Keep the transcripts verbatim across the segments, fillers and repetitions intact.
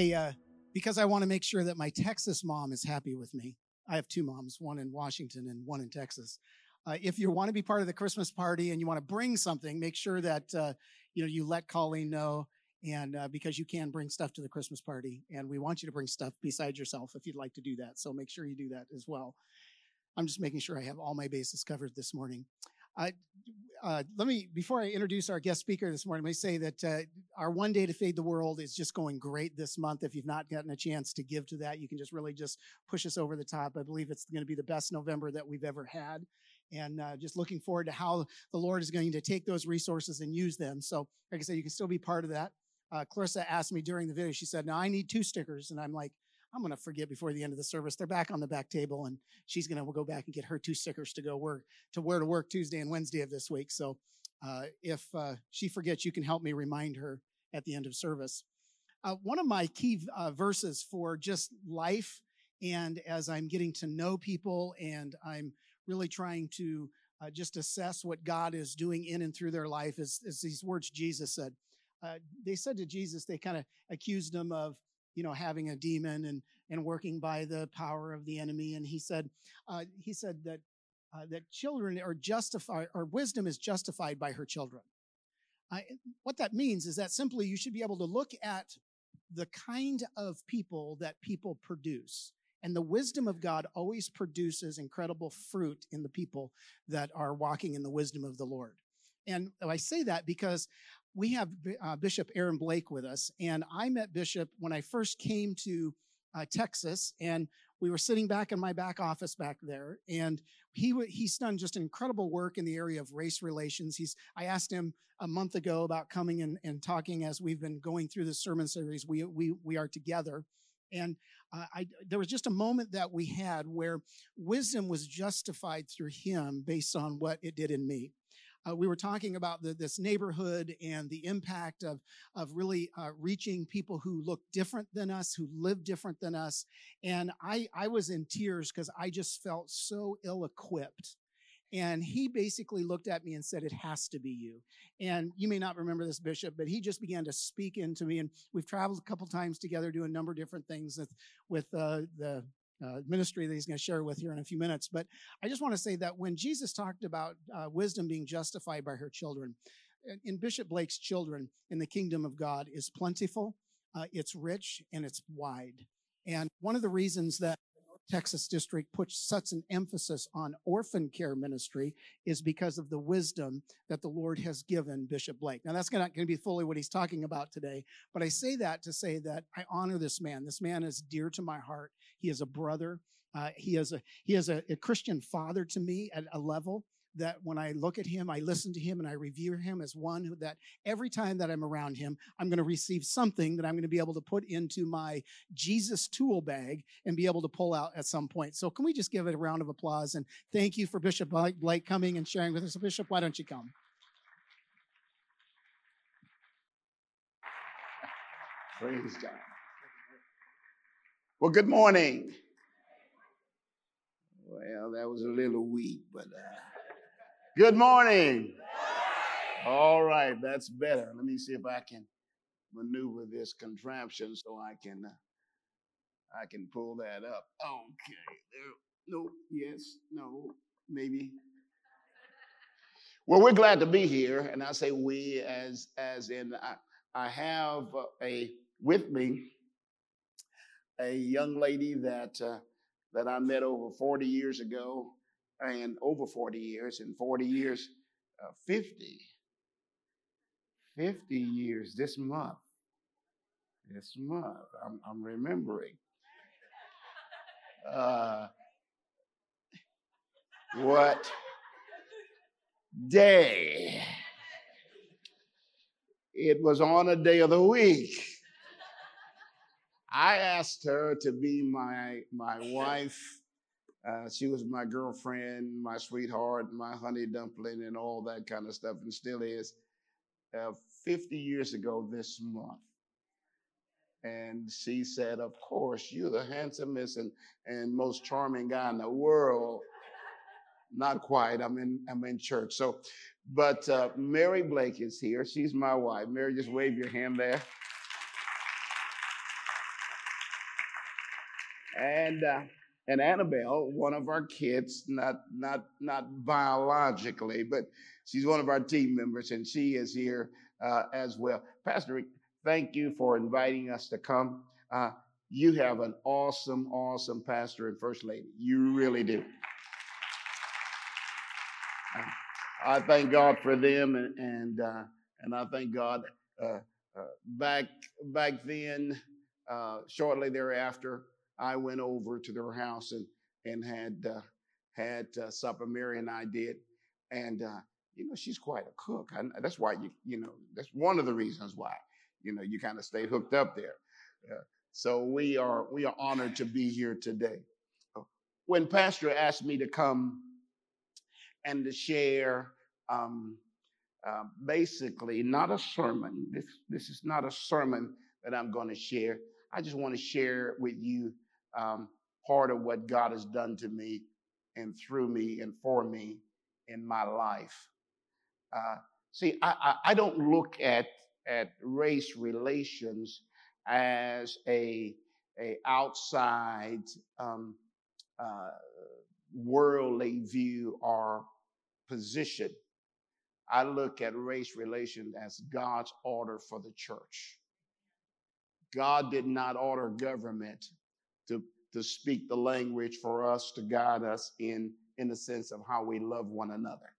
Hey, uh, because I want to make sure that my Texas mom is happy with me. I have two moms, one in Washington and one in Texas. Uh, if you want to be part of the Christmas party and you want to bring something, make sure that, uh, you know, you let Colleen know. And uh, because you can bring stuff to the Christmas party, and we want you to bring stuff besides yourself if you'd like to do that. So make sure you do that as well. I'm just making sure I have all my bases covered this morning. Uh, uh, let me, before I introduce our guest speaker this morning, let me say that uh, our One Day to Feed the World is just going great this month. If you've not gotten a chance to give to that, you can just really just push us over the top. I believe it's going to be the best November that we've ever had. And uh, just looking forward to how the Lord is going to take those resources and use them. So like I said, you can still be part of that. Uh, Clarissa asked me during the video, she said, "No, I need two stickers." And I'm like, I'm going to forget before the end of the service. They're back on the back table, and she's going to go back and get her two stickers to go work, to wear to work Tuesday and Wednesday of this week. So uh, if uh, she forgets, you can help me remind her at the end of service. Uh, one of my key uh, verses for just life, and as I'm getting to know people and I'm really trying to uh, just assess what God is doing in and through their life, is, is these words Jesus said. Uh, they said to Jesus, they kind of accused him of, you know, having a demon and and working by the power of the enemy. And he said, uh, he said that uh, that children are justified, or wisdom is justified by her children. I, what that means is that simply you should be able to look at the kind of people that people produce, and the wisdom of God always produces incredible fruit in the people that are walking in the wisdom of the Lord. And I say that because we have uh, Bishop Aaron Blake with us, and I met Bishop when I first came to uh, Texas, and we were sitting back in my back office back there, and he w- he's done just incredible work in the area of race relations. He's I asked him a month ago about coming and, and talking as we've been going through the sermon series. We we we are together, and uh, I there was just a moment that we had where wisdom was justified through him based on what it did in me. Uh, we were talking about the, this neighborhood and the impact of, of really uh, reaching people who look different than us, who live different than us. And I, I was in tears because I just felt so ill-equipped. And he basically looked at me and said, "It has to be you." And you may not remember this, Bishop, but he just began to speak into me. And we've traveled a couple times together doing a number of different things with, with uh, the Uh, ministry that he's going to share with you in a few minutes. But I just want to say that when Jesus talked about uh, wisdom being justified by her children, in Bishop Blake's children in the kingdom of God is plentiful, uh, it's rich, and it's wide. And one of the reasons that the North Texas District puts such an emphasis on orphan care ministry is because of the wisdom that the Lord has given Bishop Blake. Now, that's not going to be fully what he's talking about today, but I say that to say that I honor this man. This man is dear to my heart. He is a brother. Uh, he is a he is a, a Christian father to me at a level that when I look at him, I listen to him, and I revere him as one who, that every time that I'm around him, I'm going to receive something that I'm going to be able to put into my Jesus tool bag and be able to pull out at some point. So can we just give it a round of applause and thank you for Bishop Blake coming and sharing with us. Bishop, why don't you come? Praise God. Well, good morning. Well, that was a little weak, but uh, good morning. All right, that's better. Let me see if I can maneuver this contraption so I can uh, I can pull that up. Okay. No. Yes. No. Maybe. Well, we're glad to be here, and I say we as as in I, I have a with me. A young lady that uh, that I met over forty years ago, and over forty years, and forty years, uh, fifty, fifty years this month. This month, I'm, I'm remembering. Uh, what day? It was on a day of the week. I asked her to be my my wife. Uh, she was my girlfriend, my sweetheart, my honey dumpling, and all that kind of stuff, and still is. Uh, fifty years ago this month, and she said, "Of course, you're the handsomest and and most charming guy in the world." Not quite. I'm in I'm in church. So, but uh, Mary Blake is here. She's my wife. Mary, just wave your hand there. and uh, and Annabelle, one of our kids, not not not biologically, but she's one of our team members, and she is here uh, as well. Pastor Rick, thank you for inviting us to come. Uh, you have an awesome, awesome pastor and first lady. You really do. Uh, I thank God for them, and and, uh, and I thank God. Uh, uh, back back then, uh, shortly thereafter, I went over to their house and and had uh, had uh, supper. Mary and I did, and uh, you know, she's quite a cook. I, that's why you you know that's one of the reasons why you know you kind of stay hooked up there. Uh, so we are we are honored to be here today. When Pastor asked me to come and to share, um, uh, basically, not a sermon. This this is not a sermon that I'm going to share. I just want to share with you um, part of what God has done to me and through me and for me in my life. Uh, see, I, I, I don't look at at race relations as a a outside um, uh, worldly view or position. I look at race relations as God's order for the church. God did not order government to, to speak the language for us, to guide us in, in the sense of how we love one another.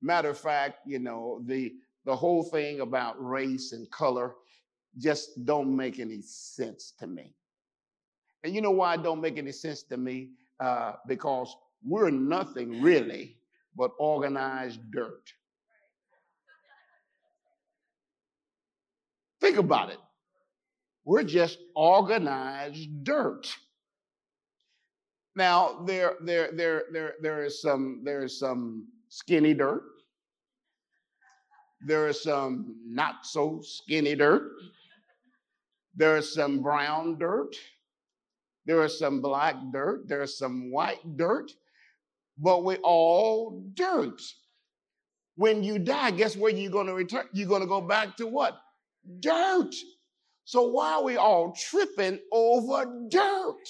Matter of fact, you know, the, the whole thing about race and color just don't make any sense to me. And you know why it don't make any sense to me? Uh, because we're nothing really but organized dirt. Think about it. We're just organized dirt. Now there, there, there, there, there is some, there is some skinny dirt. There is some not so skinny dirt. There is some brown dirt. There is some black dirt. There is some white dirt. But we're all dirt. When you die, guess where you're going to return? You're going to go back to what? Dirt. So why are we all tripping over dirt?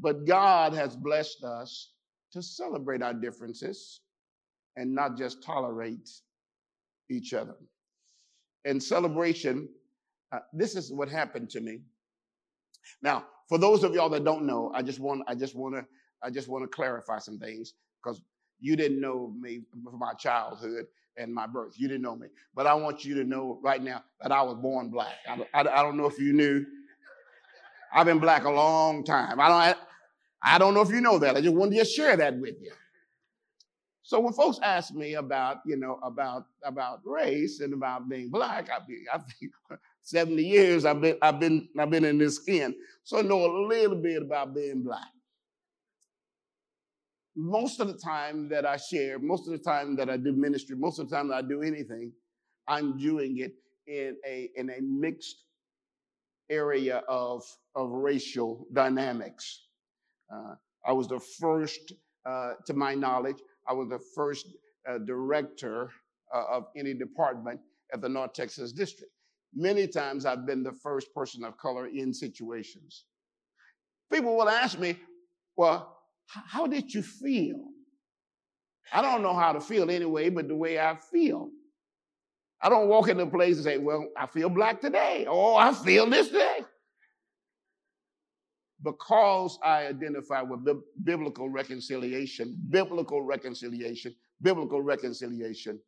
But God has blessed us to celebrate our differences and not just tolerate each other. And celebration, uh, this is what happened to me. Now, for those of y'all that don't know, I just want I just want to I just want to clarify some things, because you didn't know me from my childhood and my birth. You didn't know me. But I want you to know right now that I was born black. I, I, I don't know if you knew. I've been black a long time. I don't, I, I don't know if you know that. I just wanted to share that with you. So when folks ask me about, you know, about, about race and about being black, I, I think seventy years I've been, I've been, I've been in this skin. So I know a little bit about being black. Most of the time that I share, most of the time that I do ministry, most of the time that I do anything, I'm doing it in a in a mixed area of, of racial dynamics. Uh, I was the first, uh, to my knowledge, I was the first uh, director uh, of any department at the North Texas District. Many times I've been the first person of color in situations. People will ask me, well, how did you feel? I don't know how to feel anyway, but the way I feel. I don't walk into a place and say, well, I feel black today. Oh, I feel this day. Because I identify with b- biblical reconciliation, biblical reconciliation, biblical reconciliation,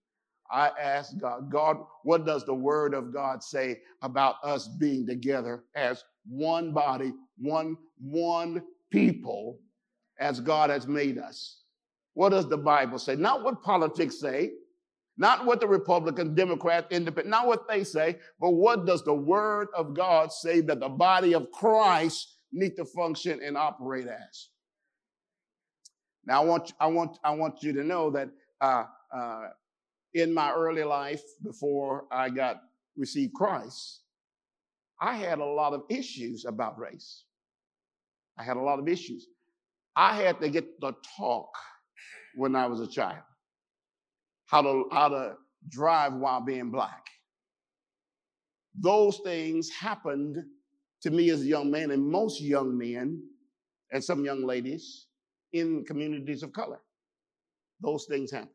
I ask God, God, what does the word of God say about us being together as one body, one, one people, as God has made us? What does the Bible say? Not what politics say, not what the Republicans, Democrats, Independents, not what they say, but what does the word of God say that the body of Christ need to function and operate as? Now, I want, I want, I want you to know that uh, uh, in my early life, before I got received Christ, I had a lot of issues about race. I had a lot of issues. I had to get the talk when I was a child, how to, how to drive while being black. Those things happened to me as a young man and most young men and some young ladies in communities of color. Those things happen.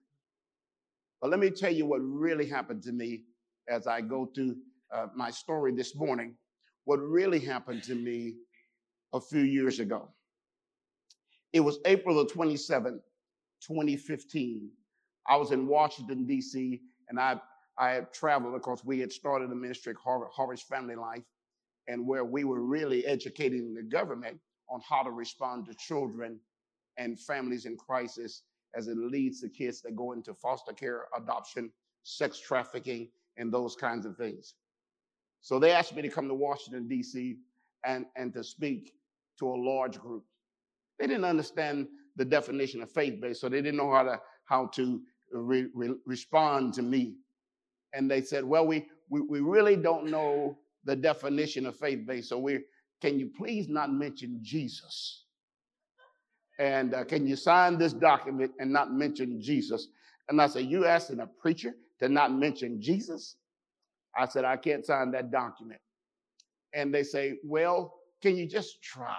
But let me tell you what really happened to me as I go through uh, my story this morning. What really happened to me a few years ago. It was April the twenty-seventh, twenty fifteen. I was in Washington, D C, and I, I had traveled, of course, we had started a ministry, Harvest Family Life, and where we were really educating the government on how to respond to children and families in crisis as it leads to kids that go into foster care, adoption, sex trafficking, and those kinds of things. So they asked me to come to Washington, D C, and, and to speak to a large group. They didn't understand the definition of faith-based, so they didn't know how to how to re, re, respond to me. And they said, well, we, we, we really don't know the definition of faith-based, so we can you please not mention Jesus? And uh, can you sign this document and not mention Jesus? And I said, you asking a preacher to not mention Jesus? I said, I can't sign that document. And they say, well, can you just try?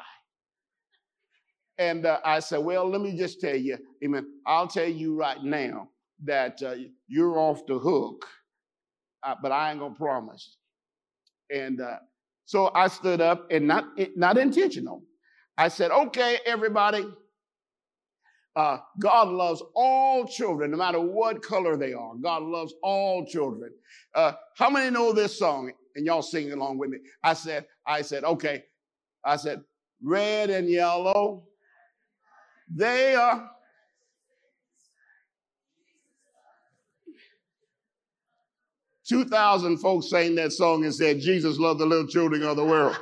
And uh, I said, well, let me just tell you, amen, I'll tell you right now that uh, you're off the hook, uh, but I ain't gonna promise. And uh, so I stood up, and not, not intentional. I said, okay, everybody, uh, God loves all children, no matter what color they are. God loves all children. Uh, how many know this song? And y'all sing along with me. I said, I said, okay. I said, red and yellow, they are. two thousand folks sang that song and said, Jesus loved the little children of the world.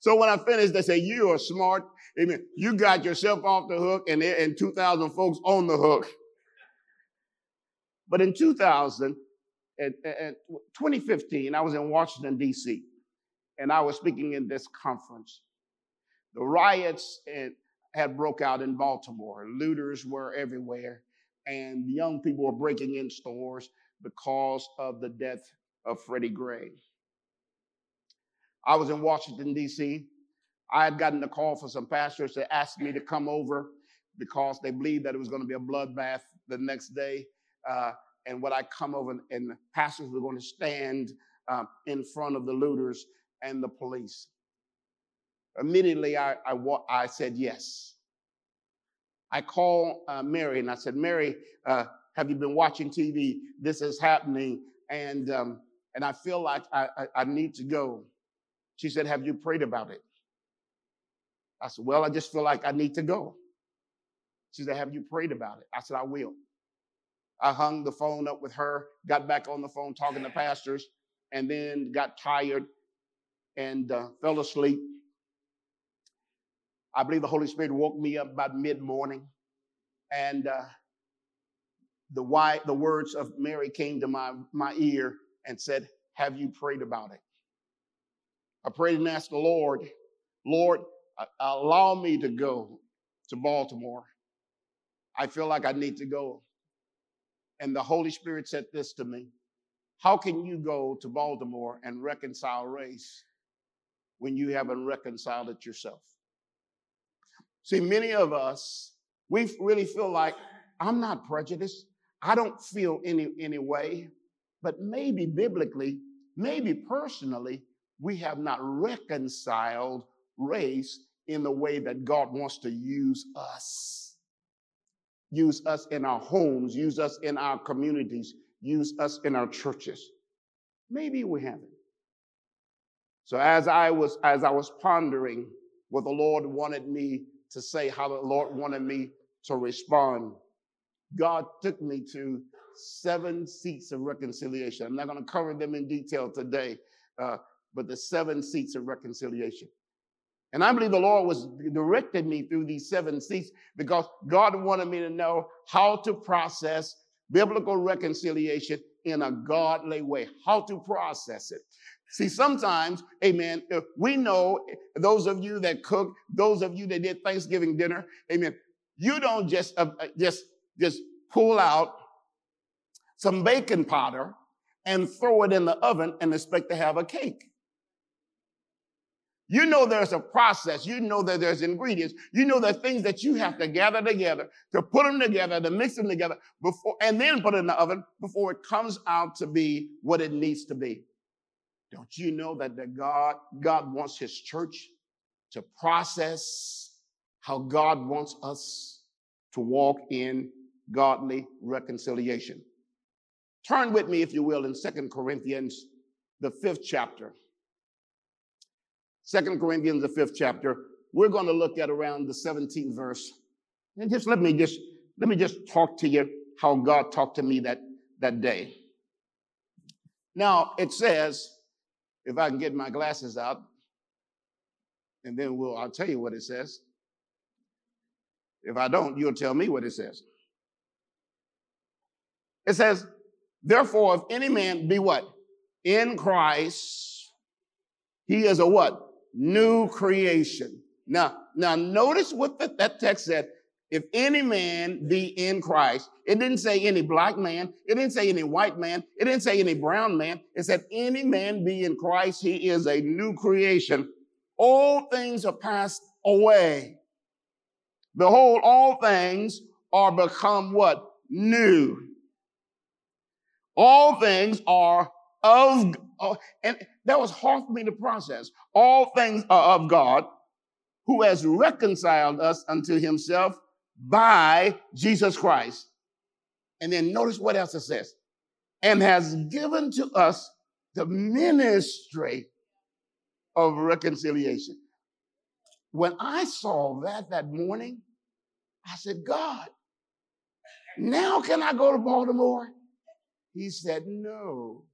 So when I finished, they said, you are smart. Amen. You got yourself off the hook and, and two thousand folks on the hook. But in two thousand, and, and twenty fifteen, I was in Washington, D C, and I was speaking in this conference. The riots had broke out in Baltimore. Looters were everywhere, and young people were breaking in stores because of the death of Freddie Gray. I was in Washington, D C. I had gotten a call for some pastors that asked me to come over because they believed that it was going to be a bloodbath the next day. Uh, and when I come over, and the pastors were going to stand uh, in front of the looters and the police. Immediately, I, I, I said yes. I called uh, Mary and I said, Mary, uh, have you been watching T V? This is happening, and um, and I feel like I, I, I need to go. She said, have you prayed about it? I said, well, I just feel like I need to go. She said, have you prayed about it? I said, I will. I hung the phone up with her, got back on the phone talking to pastors, and then got tired and uh, fell asleep. I believe the Holy Spirit woke me up about mid-morning, and uh, the why, the words of Mary came to my, my ear and said, have you prayed about it? I prayed and asked the Lord, Lord, uh, allow me to go to Baltimore. I feel like I need to go. And the Holy Spirit said this to me, how can you go to Baltimore and reconcile race when you haven't reconciled it yourself? See, many of us, we really feel like, I'm not prejudiced. I don't feel any, any way. But maybe biblically, maybe personally, we have not reconciled race in the way that God wants to use us. Use us in our homes, use us in our communities, use us in our churches. Maybe we haven't. So as I was, as I was pondering what the Lord wanted me to say, how the Lord wanted me to respond, God took me to seven seats of reconciliation. I'm not going to cover them in detail today, uh, but the seven seats of reconciliation. And I believe the Lord was directed me through these seven seats because God wanted me to know how to process biblical reconciliation in a godly way, how to process it. See, sometimes, amen, we know, those of you that cook, those of you that did Thanksgiving dinner, amen, you don't just, uh, just, just pull out some baking powder and throw it in the oven and expect to have a cake. You know there's a process. You know that there's ingredients. You know there are things that you have to gather together, to put them together, to mix them together, before, and then put it in the oven before it comes out to be what it needs to be. Don't you know that the God, God wants his church to process how God wants us to walk in godly reconciliation? Turn with me, if you will, in Second Corinthians, the fifth chapter. Second Corinthians, the fifth chapter. We're going to look at around the seventeenth verse. And just let me just, let me just talk to you how God talked to me that, that day. Now, it says, if I can get my glasses out, and then we'll, I'll tell you what it says. If I don't, you'll tell me what it says. It says, therefore, if any man be what? In Christ, he is a what? New creation. Now, now notice what the, that text said. If any man be in Christ, it didn't say any black man. It didn't say any white man. It didn't say any brown man. It said any man be in Christ, he is a new creation. All things are passed away. Behold, all things are become what? New. All things are of, uh, and that was hard for me to process. All things are of God, who has reconciled us unto himself by Jesus Christ. And then notice what else it says. And has given to us the ministry of reconciliation. When I saw that that morning, I said, God, now can I go to Baltimore? He said, no.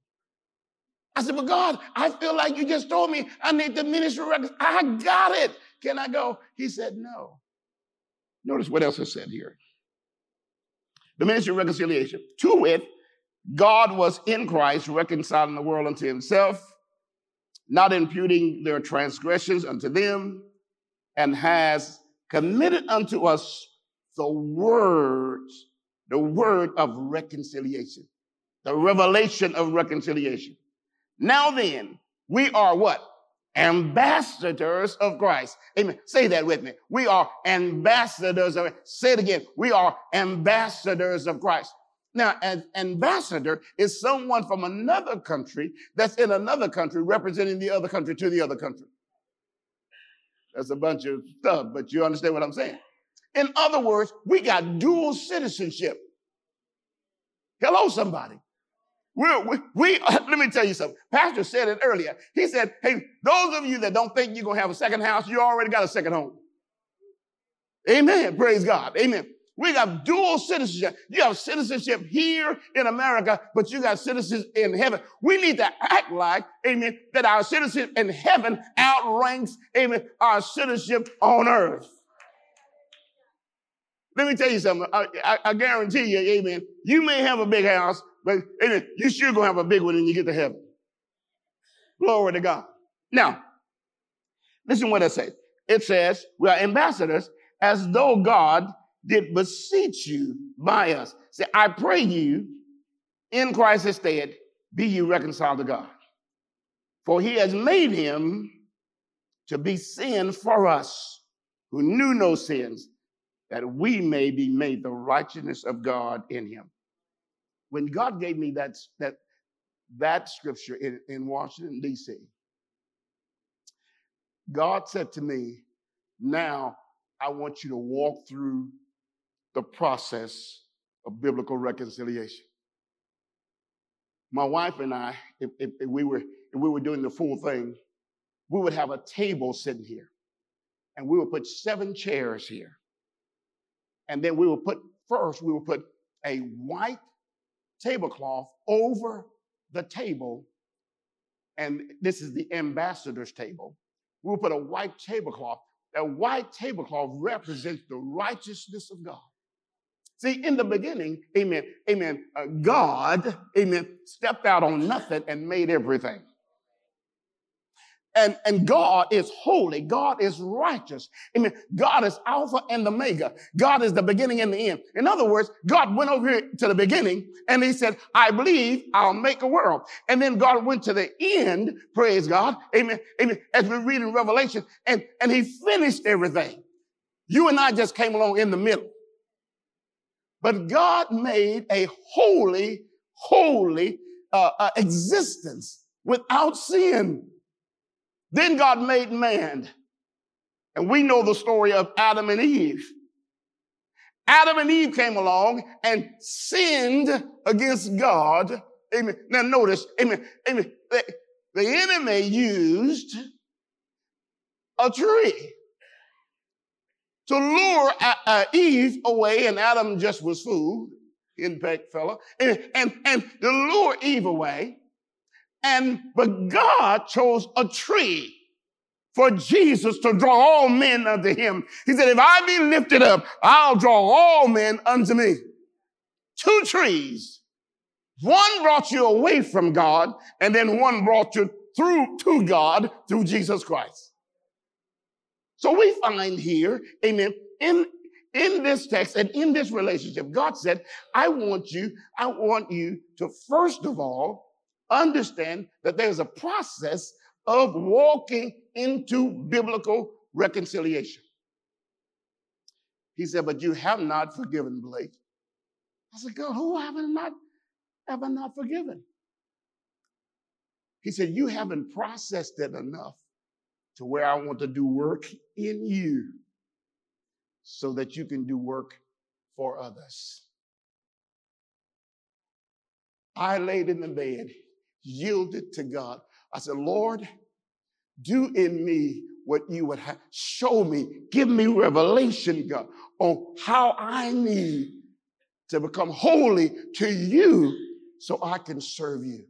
I said, but God, I feel like you just told me I need the ministry records. I got it. Can I go? He said, no. Notice what else is said here. The ministry of reconciliation. To wit, God was in Christ reconciling the world unto himself, not imputing their transgressions unto them, and has committed unto us the words, the word of reconciliation, the revelation of reconciliation. Now then, we are what? Ambassadors of Christ. Amen. Say that with me. We are ambassadors of, say it again. We are ambassadors of Christ. Now, an ambassador is someone from another country that's in another country representing the other country to the other country. That's a bunch of stuff, but you understand what I'm saying. In other words, we got dual citizenship. Hello, somebody. We're, we, we, let me tell you something. Pastor said it earlier. He said, hey, those of you that don't think you're going to have a second house, you already got a second home. Amen. Praise God. Amen. We got dual citizenship. You have citizenship here in America, but you got citizens in heaven. We need to act like, amen, that our citizenship in heaven outranks, amen, our citizenship on earth. Let me tell you something. I, I, I guarantee you, amen, you may have a big house, but amen, you sure gonna have a big one when you get to heaven. Glory to God. Now, listen what it says. It says, we are ambassadors as though God did beseech you by us. Say, I pray you in Christ's stead, be you reconciled to God. For he has made him to be sin for us who knew no sins, that we may be made the righteousness of God in him. When God gave me that, that, that scripture in, in Washington, D C, God said to me, now I want you to walk through the process of biblical reconciliation. My wife and I, if, if, if, we were, if we were doing the full thing, we would have a table sitting here, and we would put seven chairs here. And then we would put, first, we would put a white tablecloth over the table. And this is the ambassador's table. We'll put a white tablecloth. That white tablecloth represents the righteousness of God. See, in the beginning, amen, amen, uh, God, amen, stepped out on nothing and made everything. And, and God is holy. God is righteous. Amen. God is Alpha and Omega. God is the beginning and the end. In other words, God went over here to the beginning and he said, I believe I'll make a world. And then God went to the end, praise God, amen, amen, as we read in Revelation, and, and he finished everything. You and I just came along in the middle. But God made a holy, holy uh, uh, existence without sin. Then God made man. And we know the story of Adam and Eve. Adam and Eve came along and sinned against God. Amen. Now notice, amen, amen. The, the enemy used a tree to lure uh, Eve away, and Adam just was fooled, impact fella, and, and, and to lure Eve away. And, but God chose a tree for Jesus to draw all men unto him. He said, if I be lifted up, I'll draw all men unto me. Two trees. One brought you away from God, and then one brought you through to God through Jesus Christ. So we find here, amen, in, in this text and in this relationship, God said, I want you, I want you to first of all, understand that there's a process of walking into biblical reconciliation. He said, but you have not forgiven Blake. I said, God, who have I not, have I not forgiven? He said, you haven't processed it enough to where I want to do work in you so that you can do work for others. I laid in the bed, yielded to God. I said, Lord, do in me what you would have. Show me, give me revelation, God, on how I need to become holy to you so I can serve you.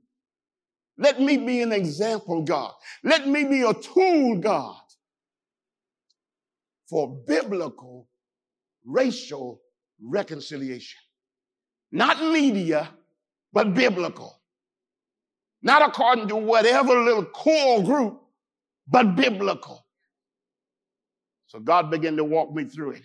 Let me be an example, God. Let me be a tool, God, for biblical racial reconciliation. Not media, but biblical. Not according to whatever little core group, but biblical. So God began to walk me through it.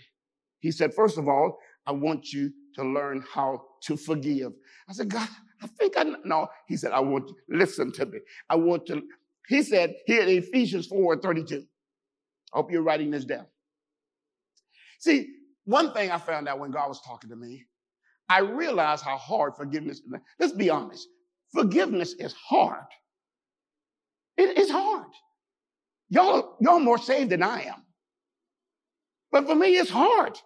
He said, first of all, I want you to learn how to forgive. I said, God, I think I know. No. He said, I want you, listen to me. I want to, he said here in Ephesians four thirty-two. I hope you're writing this down. See, one thing I found out when God was talking to me, I realized how hard forgiveness is. Let's be honest. Forgiveness is hard. It is hard. Y'all, y'all more saved than I am. But for me, it's hard.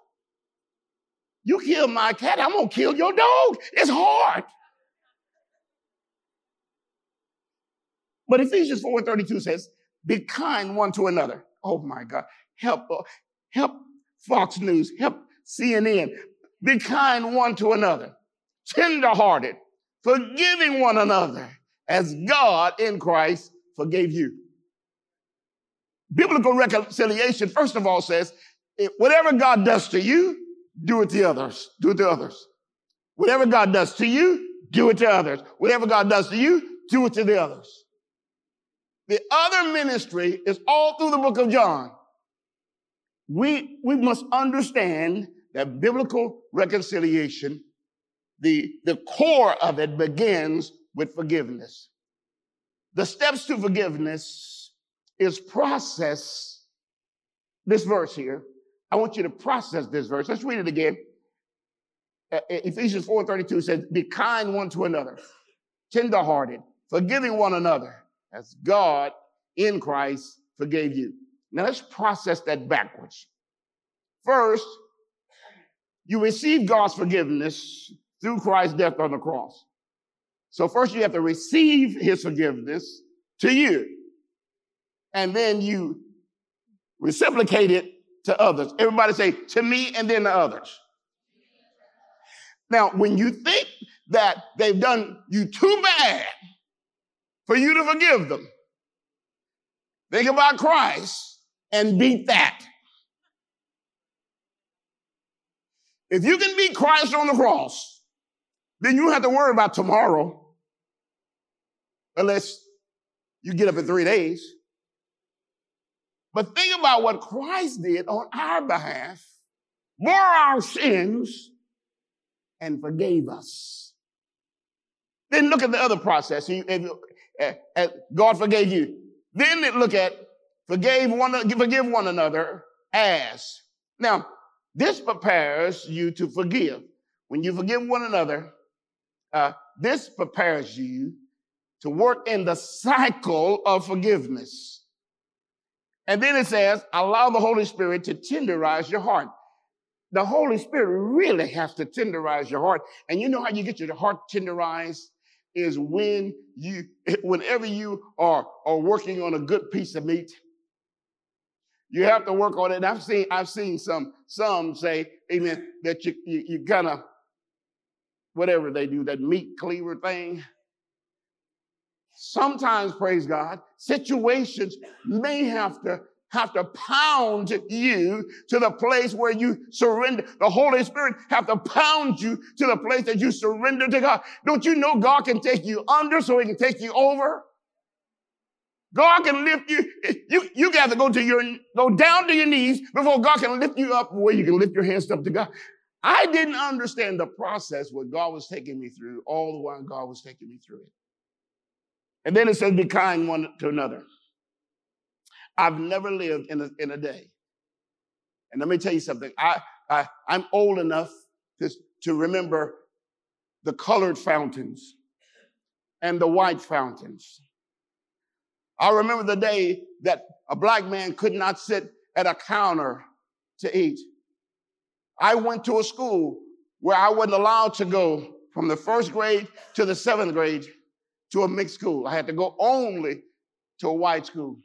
You kill my cat, I'm going to kill your dog. It's hard. But Ephesians four thirty-two says, be kind one to another. Oh my God. Help, uh, help Fox News. Help C N N. Be kind one to another. Tenderhearted. Forgiving one another as God in Christ forgave you. Biblical reconciliation, first of all, says whatever God does to you, do it to others. Do it to others. Whatever God does to you, do it to others. Whatever God does to you, do it to the others. The other ministry is all through the book of John. We, we must understand that biblical reconciliation, The, the core of it begins with forgiveness. The steps to forgiveness is process this verse here. I want you to process this verse. Let's read it again. Uh, Ephesians four thirty-two says, be kind one to another, tenderhearted, forgiving one another as God in Christ forgave you. Now let's process that backwards. First, you receive God's forgiveness through Christ's death on the cross. So first you have to receive his forgiveness to you. And then you reciprocate it to others. Everybody say, to me and then to others. Now, when you think that they've done you too bad for you to forgive them, think about Christ and beat that. If you can beat Christ on the cross, then you don't have to worry about tomorrow unless you get up in three days. But think about what Christ did on our behalf, bore our sins, and forgave us. Then look at the other process. He, uh, uh, God forgave you. Then look at forgave one, forgive one another as. Now, this prepares you to forgive. When you forgive one another, uh, this prepares you to work in the cycle of forgiveness. And then it says, allow the Holy Spirit to tenderize your heart. The Holy Spirit really has to tenderize your heart. And you know how you get your heart tenderized is when you, whenever you are, are working on a good piece of meat, you have to work on it. And I've seen, I've seen some, some say, amen, that you, you, you kind of, whatever they do, that meat cleaver thing. Sometimes, praise God, situations may have to have to pound you to the place where you surrender. The Holy Spirit have to pound you to the place that you surrender to God. Don't you know God can take you under so he can take you over? God can lift you. You, you got to go to your, go down to your knees before God can lift you up where you can lift your hands up to God. I didn't understand the process what God was taking me through, all the while God was taking me through it. And then it says, be kind one to another. I've never lived in a, in a day. And let me tell you something. I, I, I'm old enough to, to remember the colored fountains and the white fountains. I remember the day that a black man could not sit at a counter to eat. I went to a school where I wasn't allowed to go from the first grade to the seventh grade to a mixed school. I had to go only to a white school.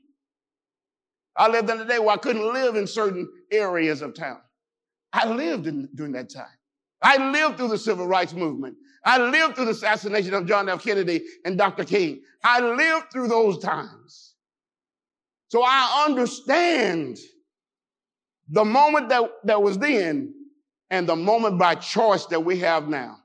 I lived in a day where I couldn't live in certain areas of town. I lived in, during that time. I lived through the civil rights movement. I lived through the assassination of John F. Kennedy and Doctor King. I lived through those times. So I understand the moment that, that was then and the moment by choice that we have now.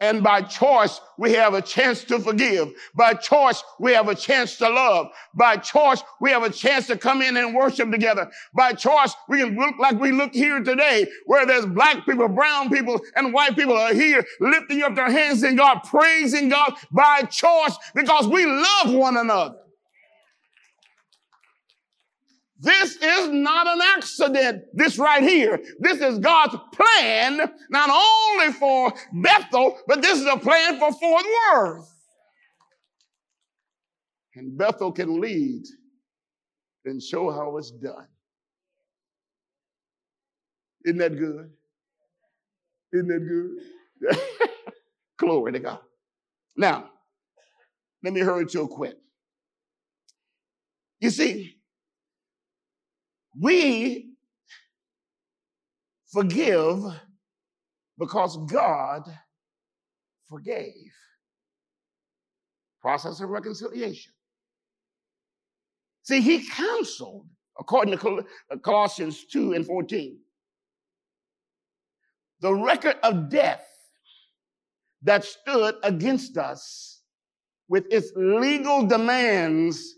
And by choice, we have a chance to forgive. By choice, we have a chance to love. By choice, we have a chance to come in and worship together. By choice, we can look like we look here today, where there's black people, brown people, and white people are here lifting up their hands in God, praising God by choice, because we love one another. This is not an accident, this right here. This is God's plan, not only for Bethel, but this is a plan for Fort Worth. And Bethel can lead and show how it's done. Isn't that good? Isn't that good? Glory to God. Now, let me hurry to a quit. You see, we forgive because God forgave. Process of reconciliation. See, he counseled, according to Col- Colossians two and fourteen, the record of death that stood against us with its legal demands,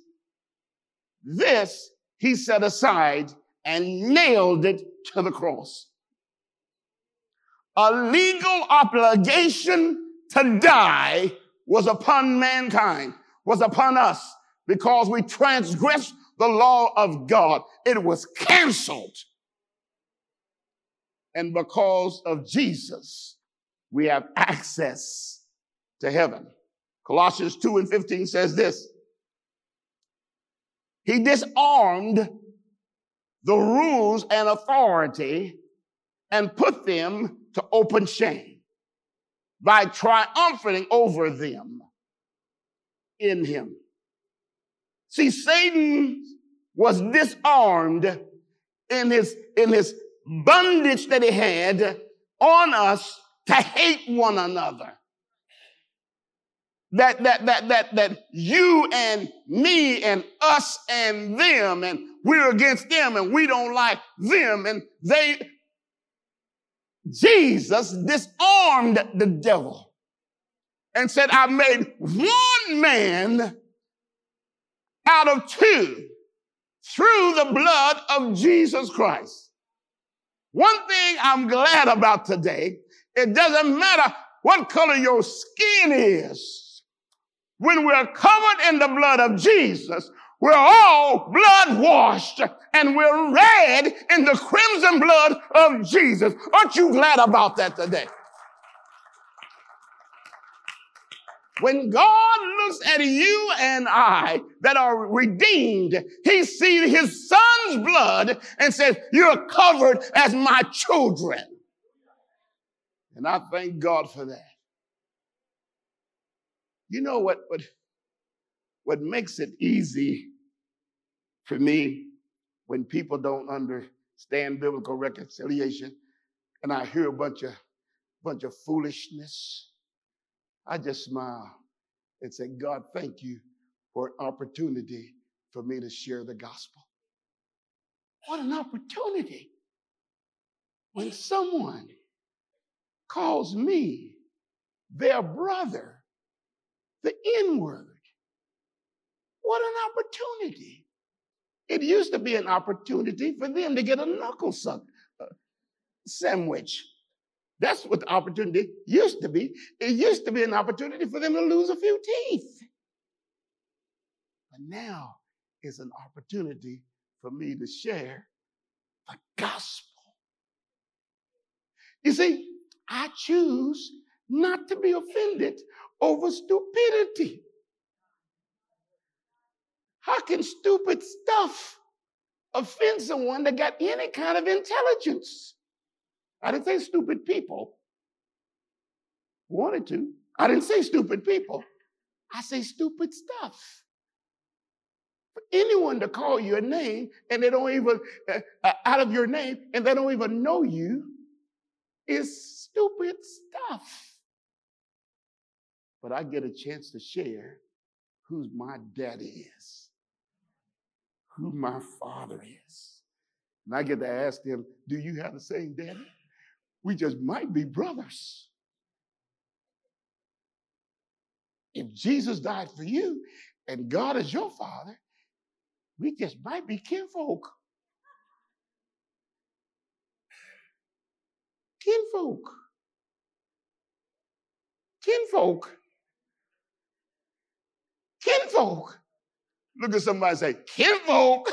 this he set aside and nailed it to the cross. A legal obligation to die was upon mankind, was upon us, because we transgressed the law of God. It was canceled. And because of Jesus, we have access to heaven. Colossians two and fifteen says this, he disarmed the rules and authority and put them to open shame by triumphing over them in him. See, Satan was disarmed in his, in his bondage that he had on us to hate one another. That, that, that, that, that you and me and us and them and we're against them and we don't like them and they, Jesus disarmed the devil and said, I made one man out of two through the blood of Jesus Christ. One thing I'm glad about today, it doesn't matter what color your skin is. When we're covered in the blood of Jesus, we're all blood washed and we're red in the crimson blood of Jesus. Aren't you glad about that today? When God looks at you and I that are redeemed, he sees his son's blood and says, you're covered as my children. And I thank God for that. You know what, what, what makes it easy for me when people don't understand biblical reconciliation and I hear a bunch of, bunch of foolishness, I just smile and say, God, thank you for an opportunity for me to share the gospel. What an opportunity. When someone calls me their brother, the N-word, what an opportunity. It used to be an opportunity for them to get a knuckle suck, uh, sandwich. That's what the opportunity used to be. It used to be an opportunity for them to lose a few teeth. But now it's an opportunity for me to share the gospel. You see, I choose not to be offended over stupidity. How can stupid stuff offend someone that got any kind of intelligence? I didn't say stupid people. Wanted to. I didn't say stupid people. I say stupid stuff. For anyone to call you a name and they don't even, uh, uh, out of your name, and they don't even know you, is stupid stuff. But I get a chance to share who my daddy is, who my father is. And I get to ask them, do you have the same daddy? We just might be brothers. If Jesus died for you and God is your father, we just might be kinfolk. Kinfolk. Kinfolk. Kinfolk. Look at somebody and say, kinfolk.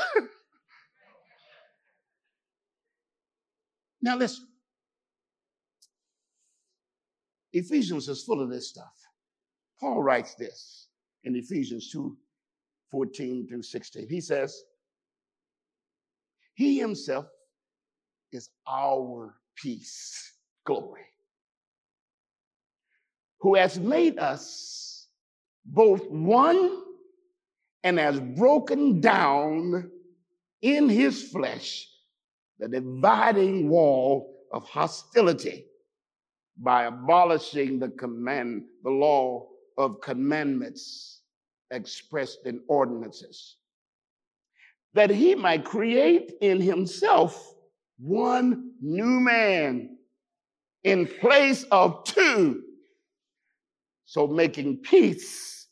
Now listen. Ephesians is full of this stuff. Paul writes this in Ephesians two, fourteen through sixteen. He says, he himself is our peace, glory, who has made us both one and has broken down in his flesh the dividing wall of hostility by abolishing the command, the law of commandments expressed in ordinances, that he might create in himself one new man in place of two, so making peace,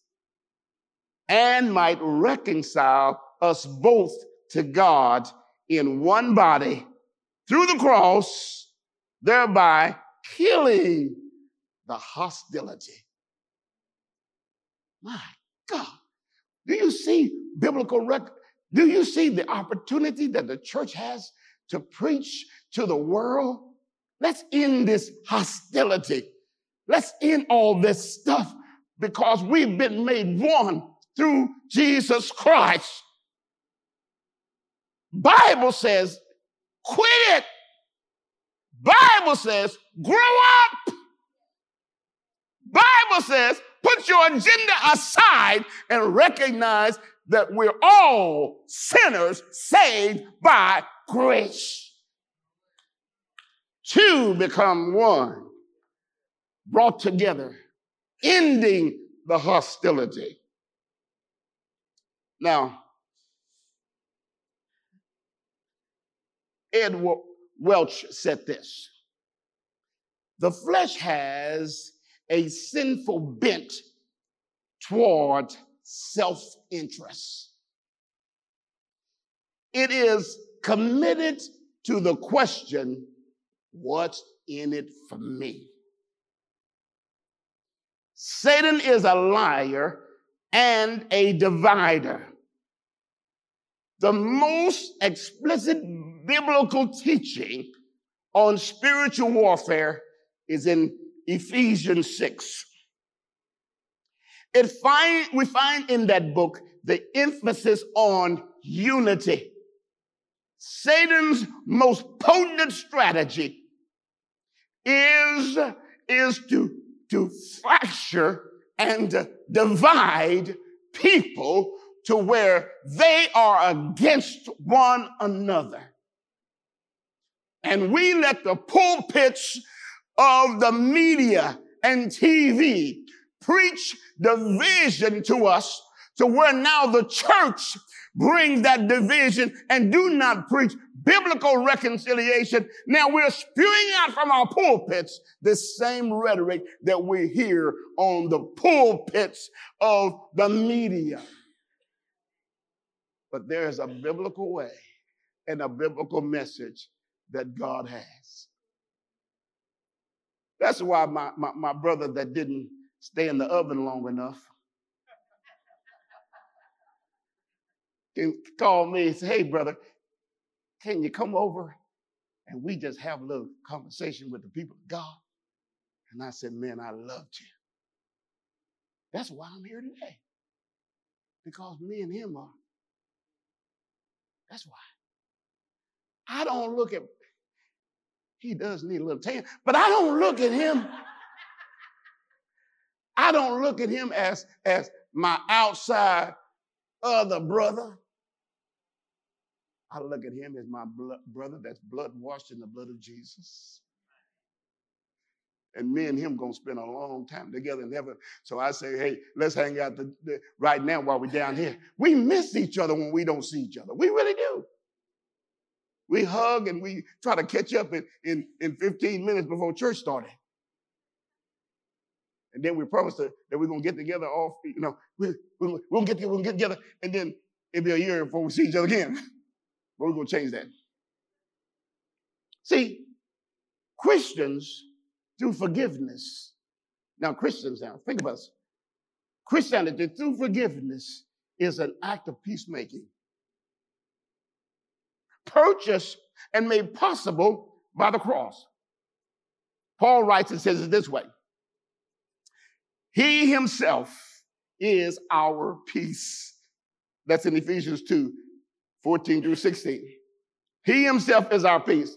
and might reconcile us both to God in one body through the cross, thereby killing the hostility. My God, do you see biblical record? Do you see the opportunity that the church has to preach to the world? Let's end this hostility. Let's end all this stuff because we've been made one through Jesus Christ. Bible says, quit it. Bible says, grow up. Bible says, put your agenda aside and recognize that we're all sinners saved by grace. Two become one, brought together, ending the hostility. Now, Ed Welch said this: the flesh has a sinful bent toward self-interest. It is committed to the question, what's in it for me? Satan is a liar and a divider. The most explicit biblical teaching on spiritual warfare is in Ephesians six. It find, we find in that book the emphasis on unity. Satan's most potent strategy is, is to, to fracture and divide people to where they are against one another. And we let the pulpits of the media and T V preach division to us, to where now the church brings that division and do not preach biblical reconciliation. Now we're spewing out from our pulpits the same rhetoric that we hear on the pulpits of the media. But there is a biblical way and a biblical message that God has. That's why my, my, my brother that didn't stay in the oven long enough can call me and say, hey, brother, can you come over? And we just have a little conversation with the people of God. And I said, man, I loved you. That's why I'm here today. Because me and him are. That's why. I don't look at, he does need a little tan, but I don't look at him. I don't look at him as, as my outside other brother. I look at him as my blood, brother that's blood washed in the blood of Jesus. And me and him going to spend a long time together in heaven. So I say, hey, let's hang out the, the, right now while we're down here. We miss each other when we don't see each other. We really do. We hug and we try to catch up in, in, in fifteen minutes before church started. And then we promise that we're going to get together all, you know, we'll, we'll, we'll, get, we'll get together. And then it'll be a year before we see each other again. But we're going to change that. See, Christians through forgiveness. Now, Christians now, think about this. Christianity through forgiveness is an act of peacemaking. Purchased and made possible by the cross. Paul writes and says it this way. He himself is our peace. That's in Ephesians two, fourteen through sixteen. He himself is our peace,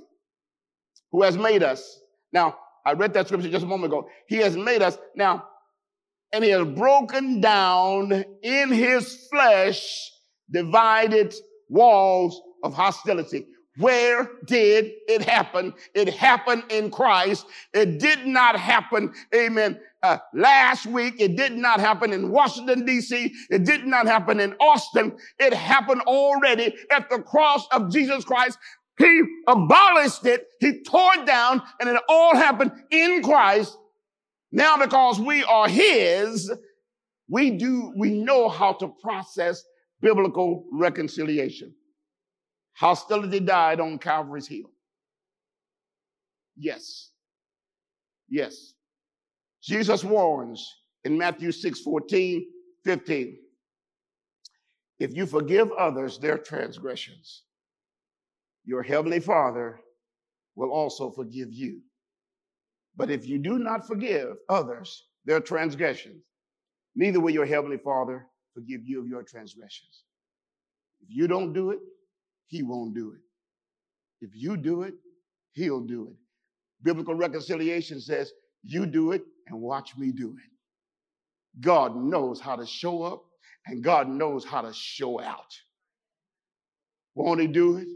who has made us. Now, I read that scripture just a moment ago. He has made us now, and he has broken down in his flesh divided walls of hostility. Where did it happen? It happened in Christ. It did not happen, amen, uh, last week. It did not happen in Washington, D C. It did not happen in Austin. It happened already at the cross of Jesus Christ. He abolished it. He tore it down, and it all happened in Christ. Now, because we are his, we do, we know how to process biblical reconciliation. Hostility died on Calvary's hill. Yes. Yes. Jesus warns in Matthew six, fourteen, fifteen. If you forgive others their transgressions, your heavenly Father will also forgive you. But if you do not forgive others their transgressions, neither will your heavenly Father forgive you of your transgressions. If you don't do it, he won't do it. If you do it, he'll do it. Biblical reconciliation says, you do it and watch me do it. God knows how to show up and God knows how to show out. Won't he do it?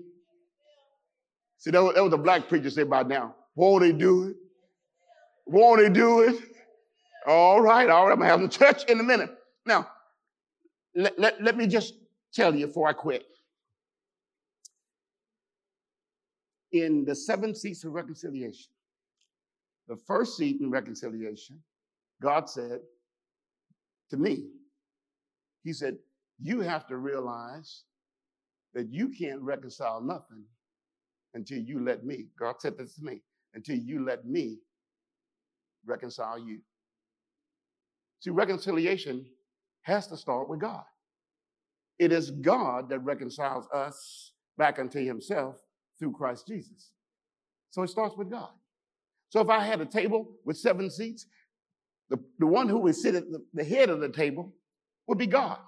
See, that was, that was a black preacher say by now. Won't he do it? Won't he do it? All right, all right, I'm going to have some church in a minute. Now, let, let, let me just tell you before I quit. In the seven seats of reconciliation, the first seat in reconciliation, God said to me, he said, you have to realize that you can't reconcile nothing until you let me. God said this to me. Until you let me reconcile you. See, reconciliation has to start with God. It is God that reconciles us back unto himself through Christ Jesus. So it starts with God. So if I had a table with seven seats, the, the one who would sit at the, the head of the table would be God.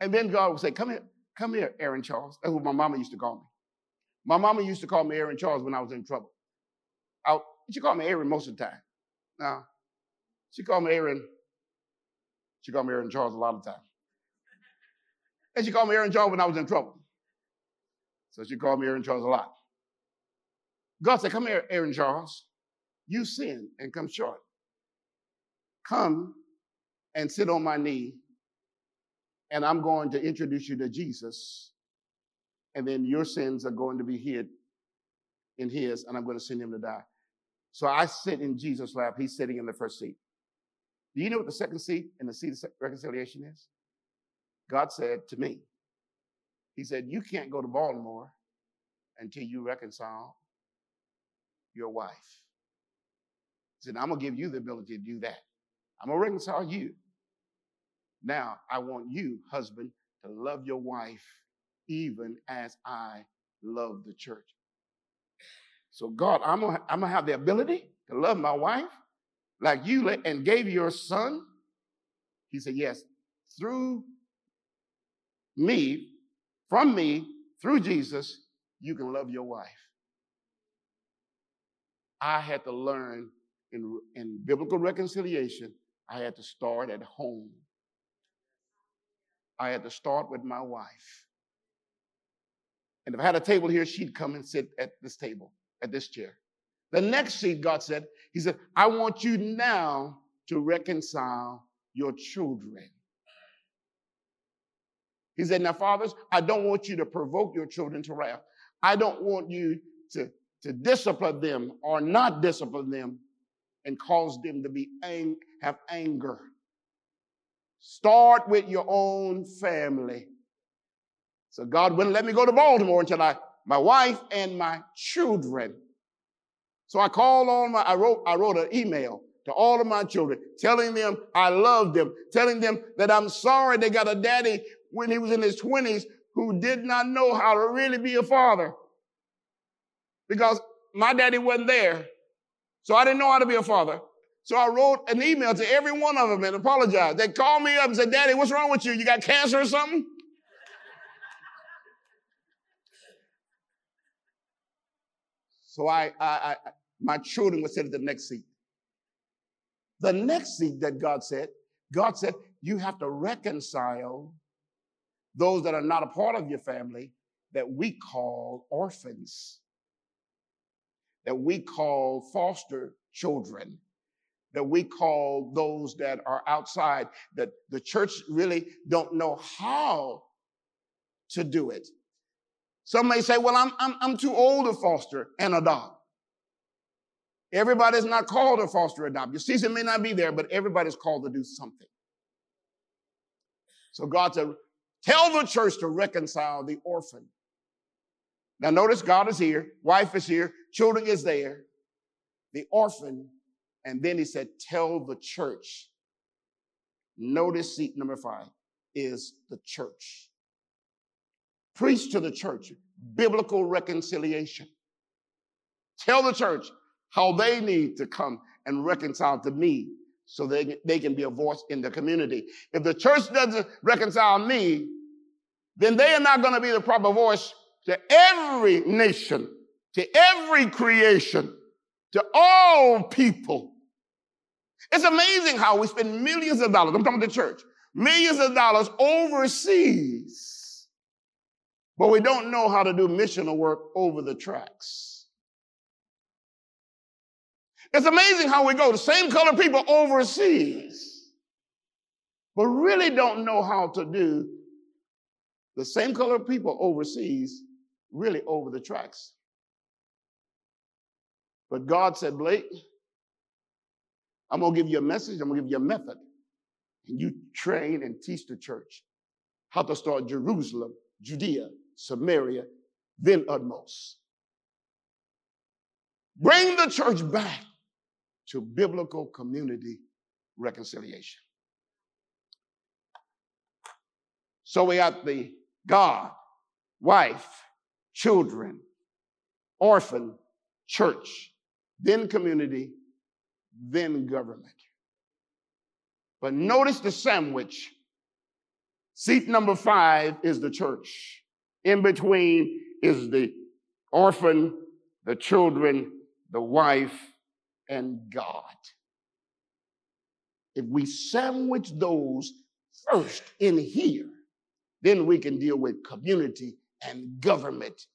And then God would say, come here, come here, Aaron Charles. That's what my mama used to call me. My mama used to call me Aaron Charles when I was in trouble. I, she called me Aaron most of the time. Now, she called me Aaron. She called me Aaron Charles a lot of the time. And she called me Aaron Charles when I was in trouble. So she called me Aaron Charles a lot. God said, come here, Aaron Charles. You sin and come short. Come and sit on my knee, and I'm going to introduce you to Jesus, and then your sins are going to be hid in his, and I'm going to send him to die. So I sit in Jesus' lap. He's sitting in the first seat. Do you know what the second seat and the seat of reconciliation is? God said to me, he said, you can't go to Baltimore until you reconcile your wife. He said, I'm going to give you the ability to do that. I'm going to reconcile you. Now, I want you, husband, to love your wife even as I love the church. So God, I'm going to have the ability to love my wife like you and gave your son. He said, yes, through me, from me, through Jesus, you can love your wife. I had to learn in, in biblical reconciliation, I had to start at home. I had to start with my wife. And if I had a table here, she'd come and sit at this table, at this chair. The next seat, God said, he said, I want you now to reconcile your children. He said, now, fathers, I don't want you to provoke your children to wrath. I don't want you to, to discipline them or not discipline them and cause them to be ang- have anger. Start with your own family. So God wouldn't let me go to Baltimore until I, my wife and my children. So I called on my, I wrote, I wrote an email to all of my children, telling them I love them, telling them that I'm sorry they got a daddy when he was in his twenties who did not know how to really be a father because my daddy wasn't there. So I didn't know how to be a father. So I wrote an email to every one of them and apologized. They called me up and said, Daddy, what's wrong with you? You got cancer or something? So I, I, I, my children would sit at the next seat. The next seat that God said, God said, you have to reconcile those that are not a part of your family that we call orphans, that we call foster children, that we call those that are outside, that the church really don't know how to do it. Some may say, well, I'm, I'm, I'm too old to foster and adopt. Everybody's not called to foster and adopt. Your season may not be there, but everybody's called to do something. So God said, tell the church to reconcile the orphan. Now notice God is here, wife is here, children is there, the orphan. And then he said, tell the church. Notice seat number five is the church. Preach to the church, biblical reconciliation. Tell the church how they need to come and reconcile to me so they, they can be a voice in the community. If the church doesn't reconcile me, then they are not going to be the proper voice to every nation, to every creation, to all people. It's amazing how we spend millions of dollars, I'm talking about the church, millions of dollars overseas, but we don't know how to do missional work over the tracks. It's amazing how we go, the same color people overseas, but really don't know how to do the same color people overseas, really over the tracks. But God said, Blake, I'm going to give you a message. I'm going to give you a method. And you train and teach the church how to start Jerusalem, Judea, Samaria, then utmost. Bring the church back to biblical community reconciliation. So we got the God, wife, children, orphan, church, then community, then government. But notice the sandwich. Seat number five is the church. In between is the orphan, the children, the wife, and God. If we sandwich those first in here, then we can deal with community and government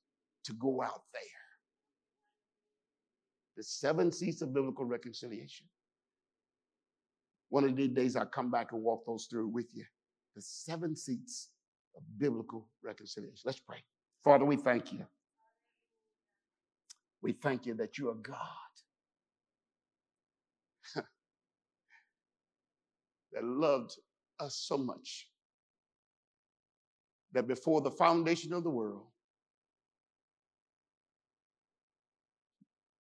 to go out there. The seven seats of biblical reconciliation. One of these days I'll come back and walk those through with you. The seven seats of biblical reconciliation. Let's pray. Father, we thank you. We thank you that you are God that loved us so much that before the foundation of the world,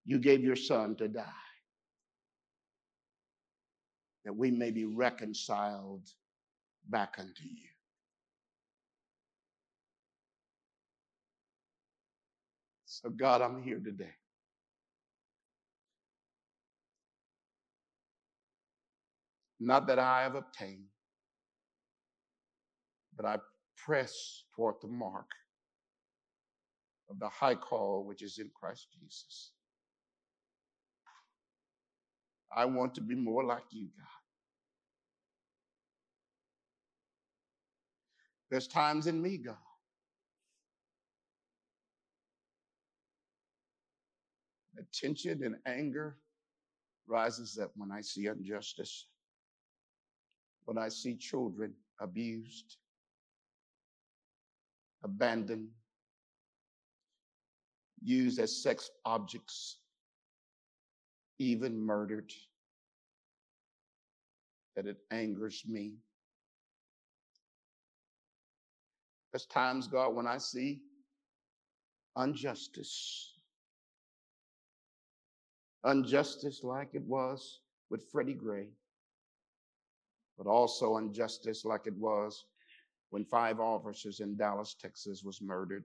you gave your son to die, that we may be reconciled back unto you. So God, I'm here today. Not that I have obtained, but I press toward the mark of the high call which is in Christ Jesus. I want to be more like you, God. There's times in me, God, that tension and anger rises up when I see injustice, when I see children abused, abandoned, used as sex objects, even murdered, that it angers me. There's times, God, when I see injustice, injustice like it was with Freddie Gray, but also injustice like it was when five officers in Dallas, Texas was murdered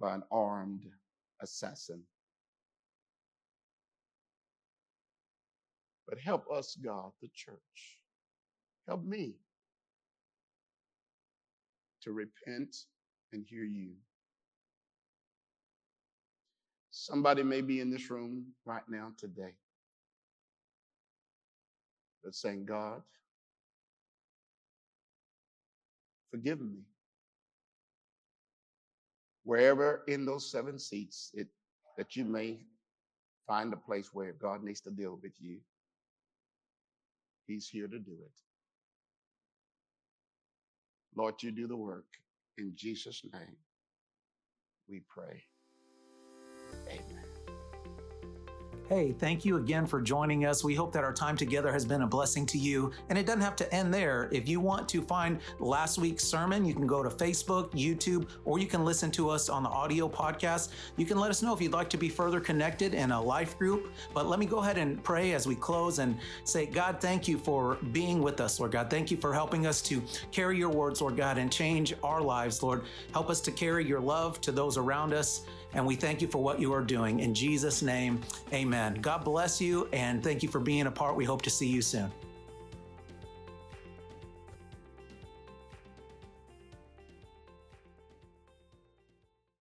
by an armed assassin. But help us, God, the church. Help me to repent and hear you. Somebody may be in this room right now today that's saying, God, forgive me. Wherever in those seven seats it, that you may find a place where God needs to deal with you, he's here to do it. Lord, you do the work. In Jesus' name, we pray. Amen. Hey, thank you again for joining us. We hope that our time together has been a blessing to you. And it doesn't have to end there. If you want to find last week's sermon, you can go to Facebook, YouTube, or you can listen to us on the audio podcast. You can let us know if you'd like to be further connected in a life group. But let me go ahead and pray as we close and say, God, thank you for being with us, Lord God. Thank you for helping us to carry your words, Lord God, and change our lives, Lord. Help us to carry your love to those around us. And we thank you for what you are doing. In Jesus' name, amen. God bless you, and thank you for being a part. We hope to see you soon.